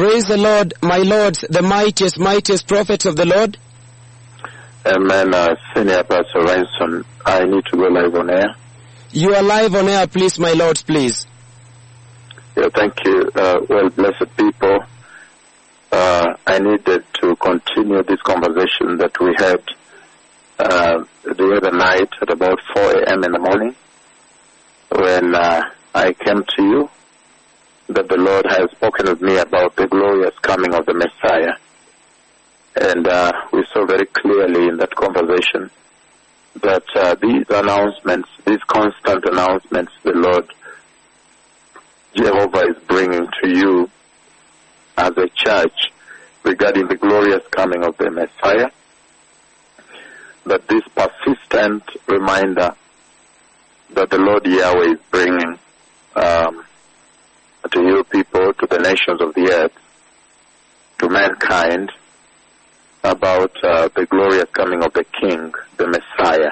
Praise the Lord, my lords, the mightiest prophets of the Lord. Amen. Senior Pastor Ransom, I need to go live on air. You are live on air, please, my lords, please. Yeah, thank you. Well, blessed people, I needed to continue this conversation that we had the other night at about 4 a.m. in the morning when I came to you that the Lord has spoken with me about the glorious coming of the Messiah. And we saw very clearly in that conversation that these announcements, these constant announcements the Lord Jehovah is bringing to you as a church regarding the glorious coming of the Messiah, that this persistent reminder that the Lord Yahweh is bringing to you people, to the nations of the earth, to mankind, about the glorious coming of the King, the Messiah,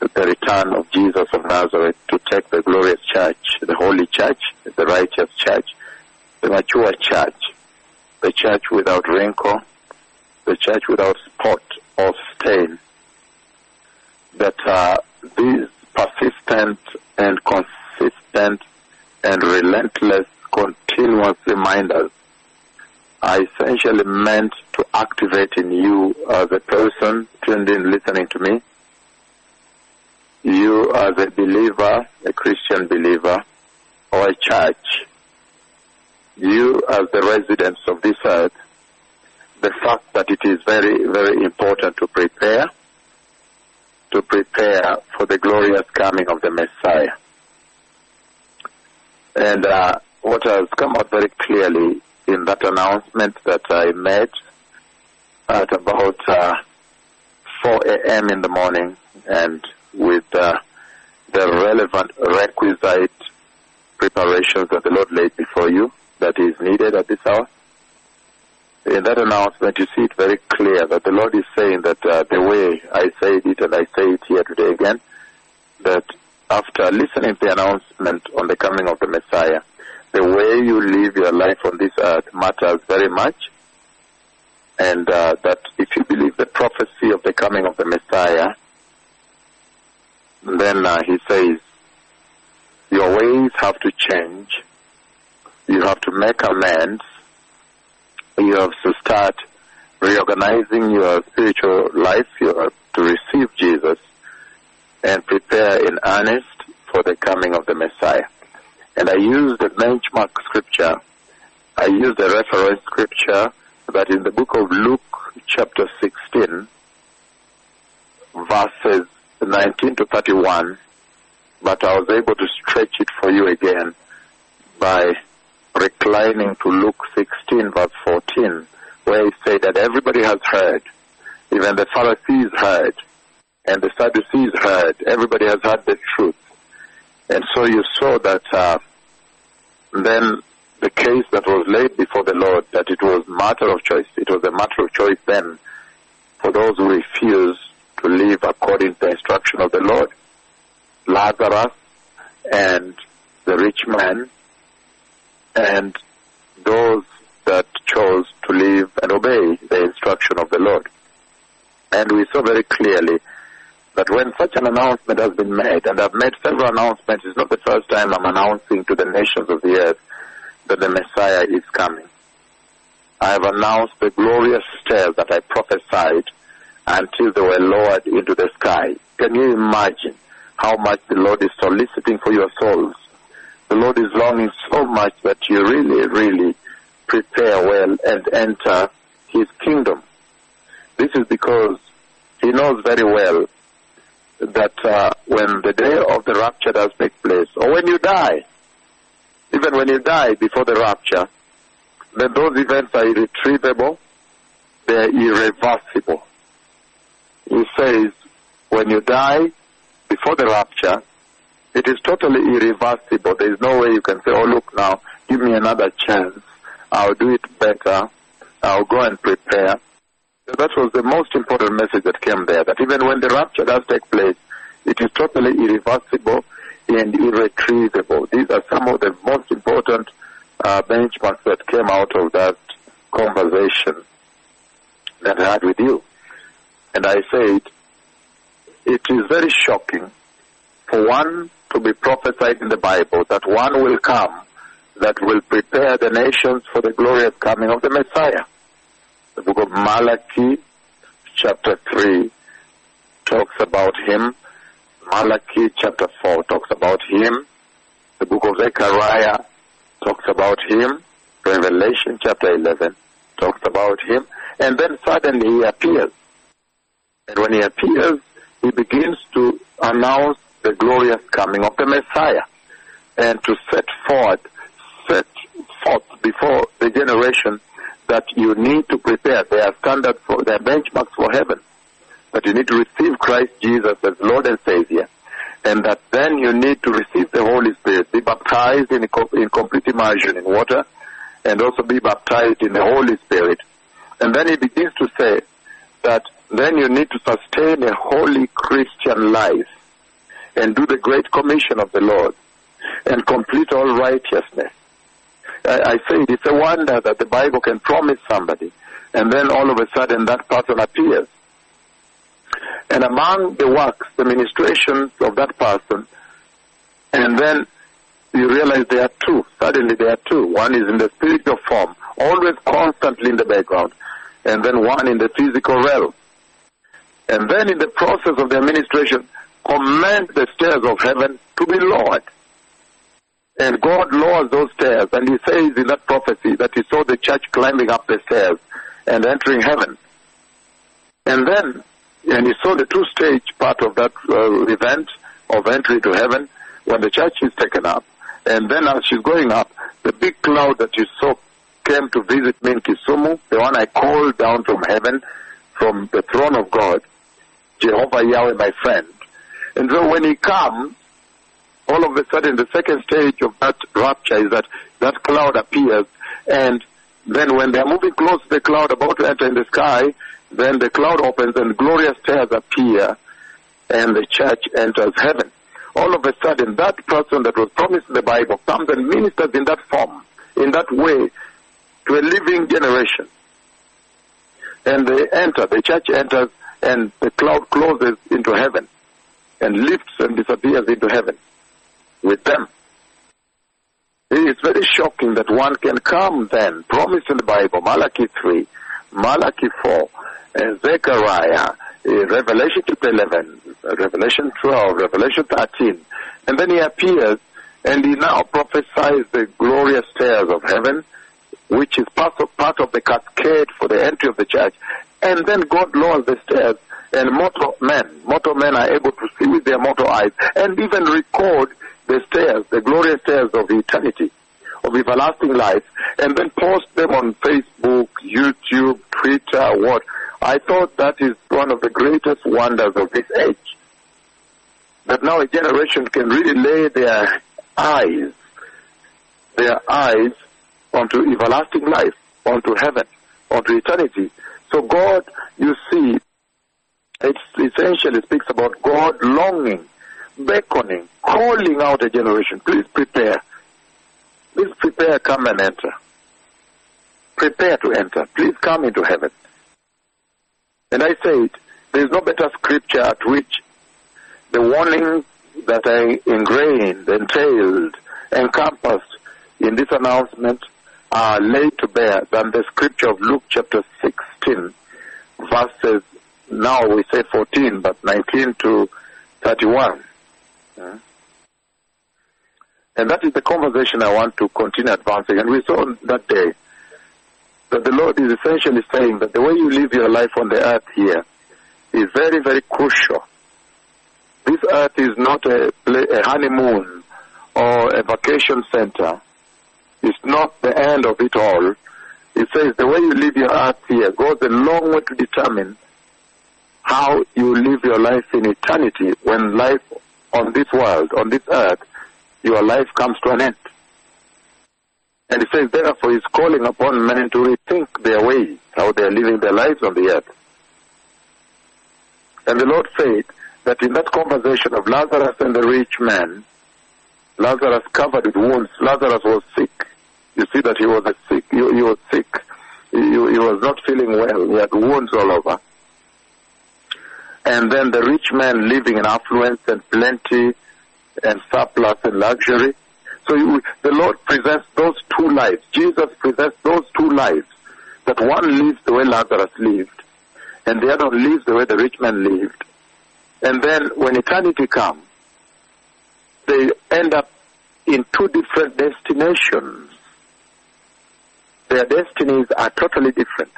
the return of Jesus of Nazareth to take the glorious church, the holy church, the righteous church, the mature church, the church without wrinkle, the church without spot or stain, that these persistent and consistent and relentless continuous reminders are essentially meant to activate in you as a person tuned in listening to me, you as a believer, a Christian believer, or a church, you as the residents of this earth, the fact that it is very, very important to prepare for the glorious coming of the Messiah. And what has come out very clearly in that announcement that I made at about 4 a.m. in the morning and with the relevant requisite preparations that the Lord laid before you that is needed at this hour. In that announcement, you see it very clear that the Lord is saying that the way I said it, and I say it here today again, that after listening to the announcement on the coming of the Messiah, the way you live your life on this earth matters very much, and that if you believe the prophecy of the coming of the Messiah, then he says, your ways have to change, you have to make amends, you have to start reorganizing your spiritual life, you have to receive Jesus, and prepare in earnest for the coming of the Messiah. And I used the benchmark scripture, I used the reference scripture that in the book of Luke chapter 16, verses 19 to 31, but I was able to stretch it for you again by reclining to Luke 16, verse 14, where it said that everybody has heard, even the Pharisees heard, and the Sadducees heard, everybody has heard the truth. And so you saw that then the case that was laid before the Lord, that it was matter of choice. It was a matter of choice then for those who refused to live according to the instruction of the Lord. Lazarus and the rich man and those that chose to live and obey the instruction of the Lord. And we saw very clearly that when such an announcement has been made, and I've made several announcements, it's not the first time I'm announcing to the nations of the earth that the Messiah is coming. I have announced the glorious stairs that I prophesied until they were lowered into the sky. Can you imagine how much the Lord is soliciting for your souls? The Lord is longing so much that you really, really prepare well and enter His kingdom. This is because He knows very well that when the day of the rapture does take place, or when you die, even when you die before the rapture, then those events are irretrievable, they're irreversible. He says, when you die before the rapture, it is totally irreversible. There is no way you can say, oh look now, give me another chance, I'll do it better, I'll go and prepare. That was the most important message that came there, that even when the rapture does take place, it is totally irreversible and irretrievable. These are some of the most important benchmarks that came out of that conversation that I had with you. And I said, it is very shocking for one to be prophesied in the Bible that one will come that will prepare the nations for the glorious coming of the Messiah. The book of Malachi, chapter 3, talks about him. Malachi, chapter 4, talks about him. The book of Zechariah talks about him. Revelation, chapter 11, talks about him. And then suddenly he appears. And when he appears, he begins to announce the glorious coming of the Messiah and to set forth before the generation that you need to prepare. They are standards for their benchmarks for heaven. That you need to receive Christ Jesus as Lord and Savior. And that then you need to receive the Holy Spirit, be baptized in complete immersion in water, and also be baptized in the Holy Spirit. And then he begins to say that then you need to sustain a holy Christian life and do the great commission of the Lord and complete all righteousness. I say it's a wonder that the Bible can promise somebody, and then all of a sudden that person appears. And among the works, the ministrations of that person, and then you realize there are two. Suddenly there are two. One is in the spiritual form, always constantly in the background, and then one in the physical realm. And then in the process of the administration, command the stairs of heaven to be lowered. And God lowers those stairs, and he says in that prophecy that he saw the church climbing up the stairs and entering heaven. And he saw the two-stage part of that event of entry to heaven when the church is taken up. And then as she's going up, the big cloud that you saw came to visit me in Kisumu, the one I called down from heaven, from the throne of God, Jehovah Yahweh, my friend. And so when he comes, all of a sudden, the second stage of that rapture is that that cloud appears, and then when they are moving close to the cloud, about to enter in the sky, then the cloud opens and glorious stairs appear, and the church enters heaven. All of a sudden, that person that was promised in the Bible comes and ministers in that form, in that way, to a living generation. And they enter, the church enters, and the cloud closes into heaven, and lifts and disappears into heaven with them. It's very shocking that one can come then, promised in the Bible, Malachi 3, Malachi 4, Zechariah, Revelation 11, Revelation 12, Revelation 13, and then he appears and he now prophesies the glorious stairs of heaven, which is part of the cascade for the entry of the church, and then God lowers the stairs, and mortal men are able to see with their mortal eyes and even record the stairs, the glorious stairs of eternity, of everlasting life, and then post them on Facebook, YouTube, Twitter, what. I thought that is one of the greatest wonders of this age. That now a generation can really lay their eyes onto everlasting life, onto heaven, onto eternity. So God, you see, it essentially speaks about God longing, beckoning, calling out a generation. Please prepare. Please prepare, come and enter. Prepare to enter. Please come into heaven. And I said, there is no better scripture at which the warning that I ingrained, entailed, encompassed in this announcement are laid to bear than the scripture of Luke chapter 16, verses, now we say 14, but 19 to 31. And that is the conversation I want to continue advancing. And we saw on that day that the Lord is essentially saying that the way you live your life on the earth here is very, very crucial. This earth is not a honeymoon or a vacation center. It's not the end of it all. It says the way you live your earth here goes a long way to determine how you live your life in eternity when life on this world, on this earth, your life comes to an end. And it says, therefore, he's calling upon men to rethink their ways, how they are living their lives on the earth. And the Lord said that in that conversation of Lazarus and the rich man, Lazarus covered with wounds, Lazarus was sick, You see that he was sick. He was sick. He was not feeling well. He had wounds all over. And then the rich man living in affluence and plenty and surplus and luxury. So the Lord presents those two lives. Jesus presents those two lives. That one lives the way Lazarus lived, and the other lives the way the rich man lived. And then when eternity comes, they end up in two different destinations. Their destinies are totally different.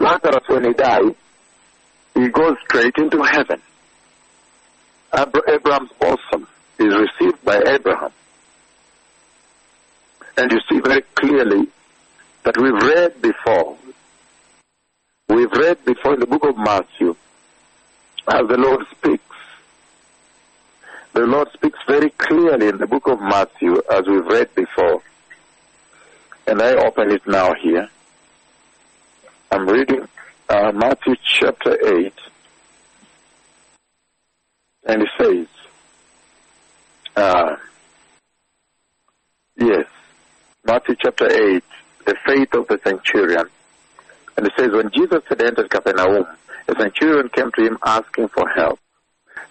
Lazarus, when he dies, he goes straight into heaven. Abraham's bosom is received by Abraham. And you see very clearly that we've read before. We've read before in the book of Matthew, as the Lord speaks. The Lord speaks very clearly in the book of Matthew, as we've read before. And I open it now here. I'm reading Matthew chapter 8. And it says, Matthew chapter 8, the faith of the centurion. And it says, when Jesus had entered Capernaum, a centurion came to him asking for help.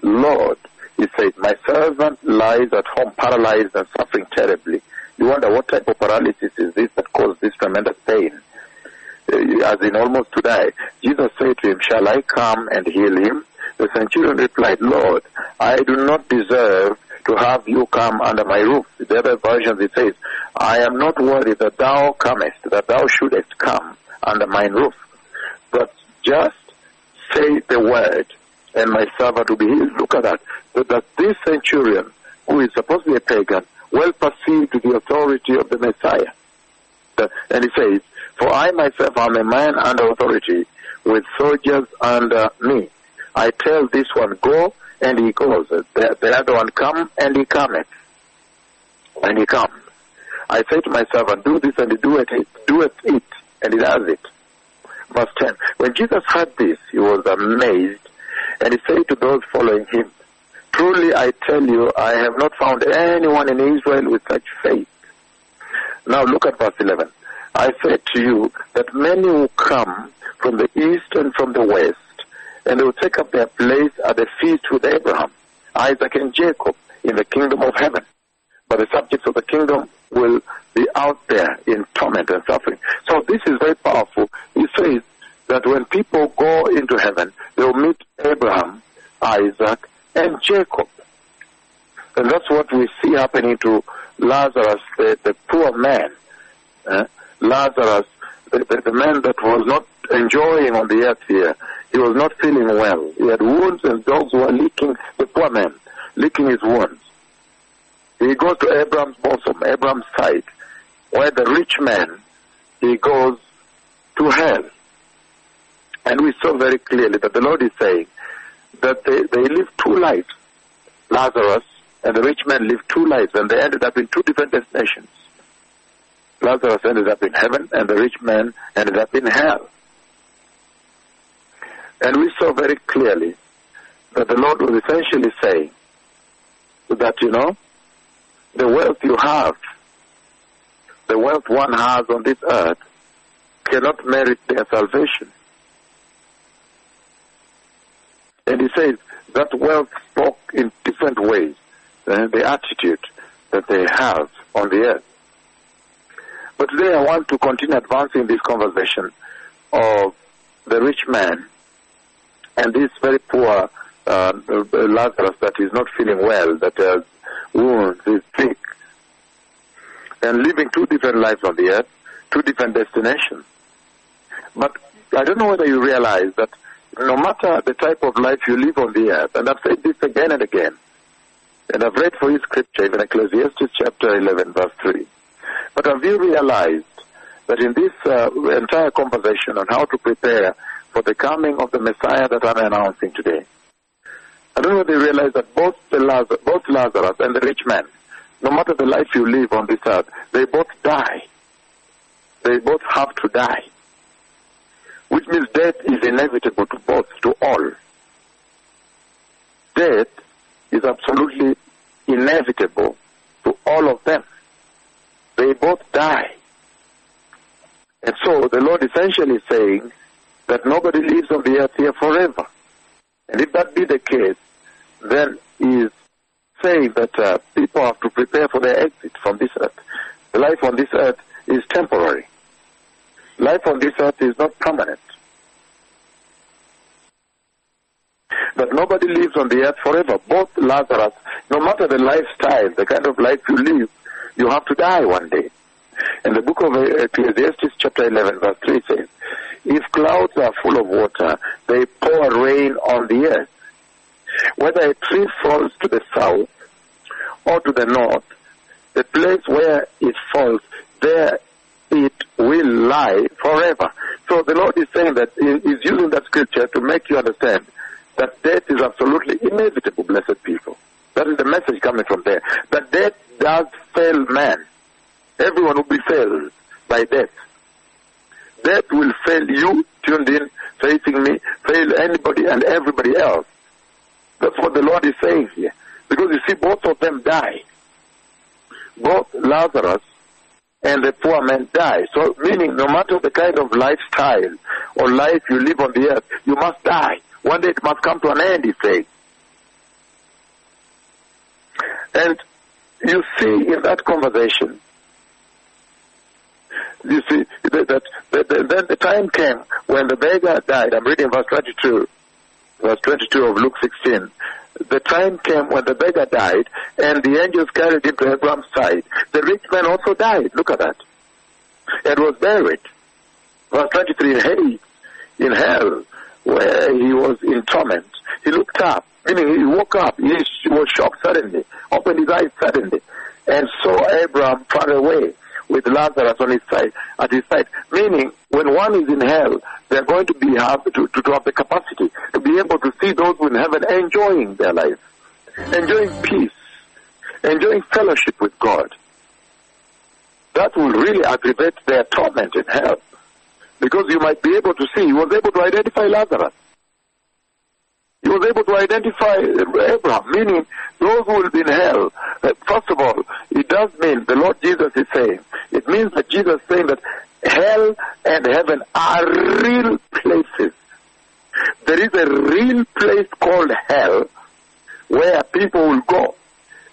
Lord, he said, my servant lies at home paralyzed and suffering terribly. You wonder what type of paralysis is this that caused this tremendous pain, as in almost to die. Jesus said to him, shall I come and heal him? The centurion replied, Lord, I do not deserve to have you come under my roof. The other version, it says, I am not worthy that thou comest, that thou shouldest come under mine roof. But just say the word, and my servant will be healed. Look at that. That this centurion, who is supposed to be a pagan, well perceived the authority of the Messiah. And he says, for I myself am a man under authority, with soldiers under me. I tell this one, go, and he goes. The other one, come, and he cometh. And he comes. I say to my servant, do this, and he doeth it, and he does it. Verse 10. When Jesus heard this, he was amazed, and he said to those following him, truly I tell you, I have not found anyone in Israel with such faith. Now look at verse 11. I say to you that many will come from the east and from the west, and they will take up their place at the feast with Abraham, Isaac, and Jacob in the kingdom of heaven. But the subjects of the kingdom will be out there in torment and suffering. So this is very powerful. It says that when people go into heaven, they will meet Abraham, Isaac, and Jacob. And that's what we see happening to Lazarus, the poor man. Lazarus, the man that was not enjoying on the earth here. He was not feeling well. He had wounds, and dogs were licking the poor man, licking his wounds. He goes to Abraham's bosom, Abraham's side, where the rich man, he goes to hell. And we saw very clearly that the Lord is saying that they live two lives. Lazarus and the rich man lived two lives, and they ended up in two different destinations. Lazarus ended up in heaven, and the rich man ended up in hell. And we saw very clearly that the Lord was essentially saying that, the wealth you have, the wealth one has on this earth, cannot merit their salvation. And he says that wealth spoke in different ways than the attitude that they have on the earth. But today I want to continue advancing this conversation of the rich man and this very poor Lazarus that is not feeling well, that has wounds, is sick, and living two different lives on the earth, two different destinations. But I don't know whether you realize that no matter the type of life you live on the earth, and I've said this again and again, and I've read for you scripture in Ecclesiastes chapter 11, verse 3. But have you realized that in this entire conversation on how to prepare for the coming of the Messiah that I'm announcing today, I don't know if they realize that both Lazarus and the rich man, no matter the life you live on this earth, they both die. They both have to die. Which means death is inevitable to both, to all. Death is absolutely inevitable to all of them. They both die. And so the Lord essentially is saying that nobody lives on the earth here forever. And if that be the case, then he is saying that people have to prepare for their exit from this earth. The life on this earth is temporary. Life on this earth is not permanent. But nobody lives on the earth forever. Both Lazarus, no matter the lifestyle, the kind of life you live, you have to die one day. And the book of Ecclesiastes chapter 11 verse 3 says, if clouds are full of water, they pour rain on the earth. Whether a tree falls to the south or to the north, the place where it falls, there it will lie forever. So the Lord is saying that he's using that scripture to make you understand that death is absolutely inevitable, blessed people. That is the message coming from there. That death does fail man. Everyone will be failed by death. Death will fail you, tuned in, facing me, fail anybody and everybody else. That's what the Lord is saying here. Because you see, both of them die. Both Lazarus and the poor man die. So, meaning, no matter the kind of lifestyle or life you live on the earth, you must die. One day it must come to an end, he says. And you see in that conversation, you see that then the time came when the beggar died. I'm reading verse 22 of Luke 16. The time came when the beggar died, and the angels carried him to Abraham's side. The rich man also died. Look at that. And was buried. Verse 23, hey, in hell, where he was in torment. He looked up, meaning he woke up. He was shocked suddenly, opened his eyes suddenly, and saw Abraham far away with Lazarus on his side, at his side. Meaning, when one is in hell, they're going to be have the capacity to be able to see those who in heaven enjoying their life, enjoying peace, enjoying fellowship with God. That will really aggravate their torment in hell, because you might be able to see. He was able to identify Lazarus. He was able to identify Abraham, meaning those who will be in hell. First of all, it does mean, the Lord Jesus is saying, it means that Jesus is saying that hell and heaven are real places. There is a real place called hell where people will go.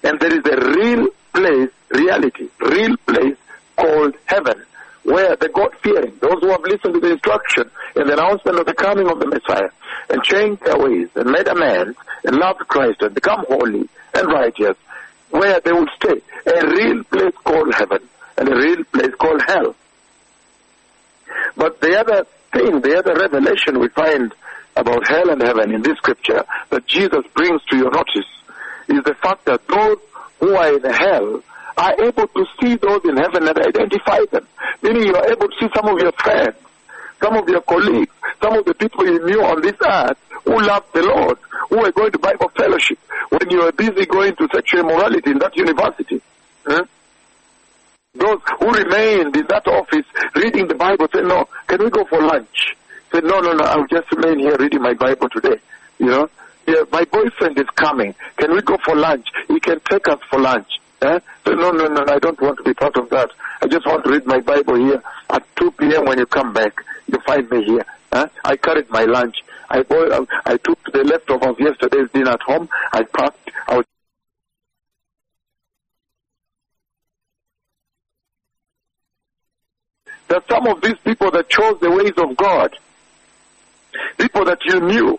And there is a real place, reality, real place called heaven, where the God-fearing, those who have listened to the instruction and the announcement of the coming of the Messiah, and changed their ways, and made amends, and loved Christ, and become holy and righteous, where they will stay. A real place called heaven, and a real place called hell. But the other thing, the other revelation we find about hell and heaven in this scripture that Jesus brings to your notice is the fact that those who are in hell are able to see those in heaven and identify them. Meaning you are able to see some of your friends, some of your colleagues, some of the people you knew on this earth who loved the Lord, who were going to Bible fellowship when you were busy going to sexual immorality in that university. Those who remained in that office reading the Bible said, no, can we go for lunch? Said, no, I'll just remain here reading my Bible today. You know, yeah, my boyfriend is coming. Can we go for lunch? He can take us for lunch. So, no, I don't want to be part of that. I just want to read my Bible here. At 2 p.m. when you come back, you find me here. I carried my lunch. I took the leftover of yesterday's dinner at home. I packed out. There are some of these people that chose the ways of God. People that you knew.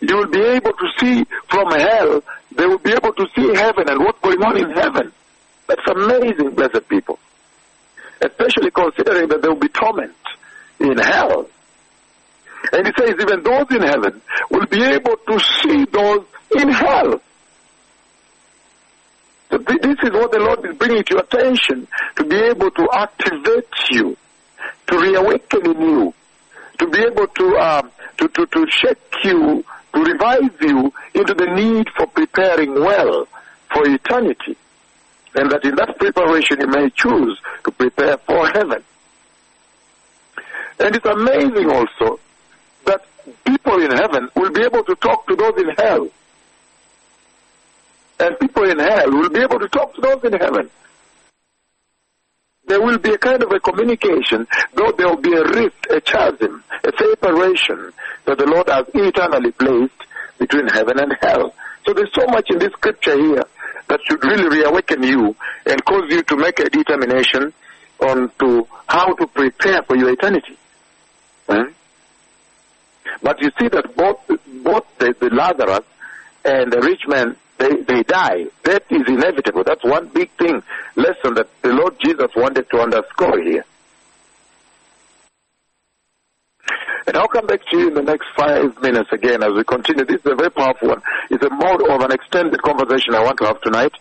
You will be able to see from hell. They will be able to see heaven and what's going on in heaven. That's amazing, blessed people. Especially considering that there will be torment in hell. And he says even those in heaven will be able to see those in hell. So this is what the Lord is bringing to your attention, to be able to activate you, to reawaken in you, to be able to shake you, to revive you into the need for preparing well for eternity. And that in that preparation you may choose to prepare for heaven. And it's amazing also that people in heaven will be able to talk to those in hell. And people in hell will be able to talk to those in heaven. there will be a kind of a communication, though there will be a rift, a chasm, a separation that the Lord has eternally placed between heaven and hell. So there's so much in this scripture here that should really reawaken you and cause you to make a determination on to how to prepare for your eternity. But you see that both the Lazarus and the rich man, they die. That is inevitable. That's one big thing, lesson that the Lord Jesus wanted to underscore here. And I'll come back to you in the next 5 minutes again as we continue. This is a very powerful one. It's a more of an extended conversation I want to have tonight.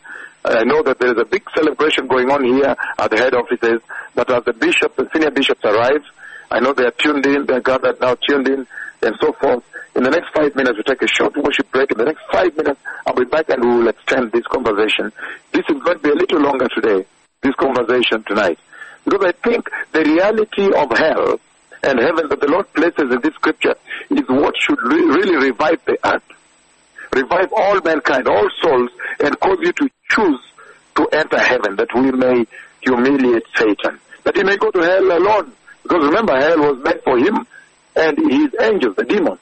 I know that there is a big celebration going on here at the head offices, but as the bishop, the senior bishops arrive, I know they are tuned in, they are gathered now, tuned in, and so forth. In the next 5 minutes, we take a short worship break. In the next 5 minutes, I'll be back and we will extend this conversation. This is going to be a little longer today, this conversation tonight. Because I think the reality of hell and heaven that the Lord places in this scripture is what should really revive the earth. Revive all mankind, all souls, and cause you to choose to enter heaven, that we may humiliate Satan, that he may go to hell alone. Because remember, hell was meant for him and his angels, the demons.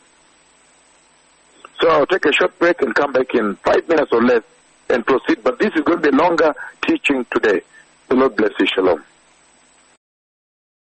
So I'll take a short break and come back in 5 minutes or less and proceed. But this is going to be a longer teaching today. The Lord bless you. Shalom.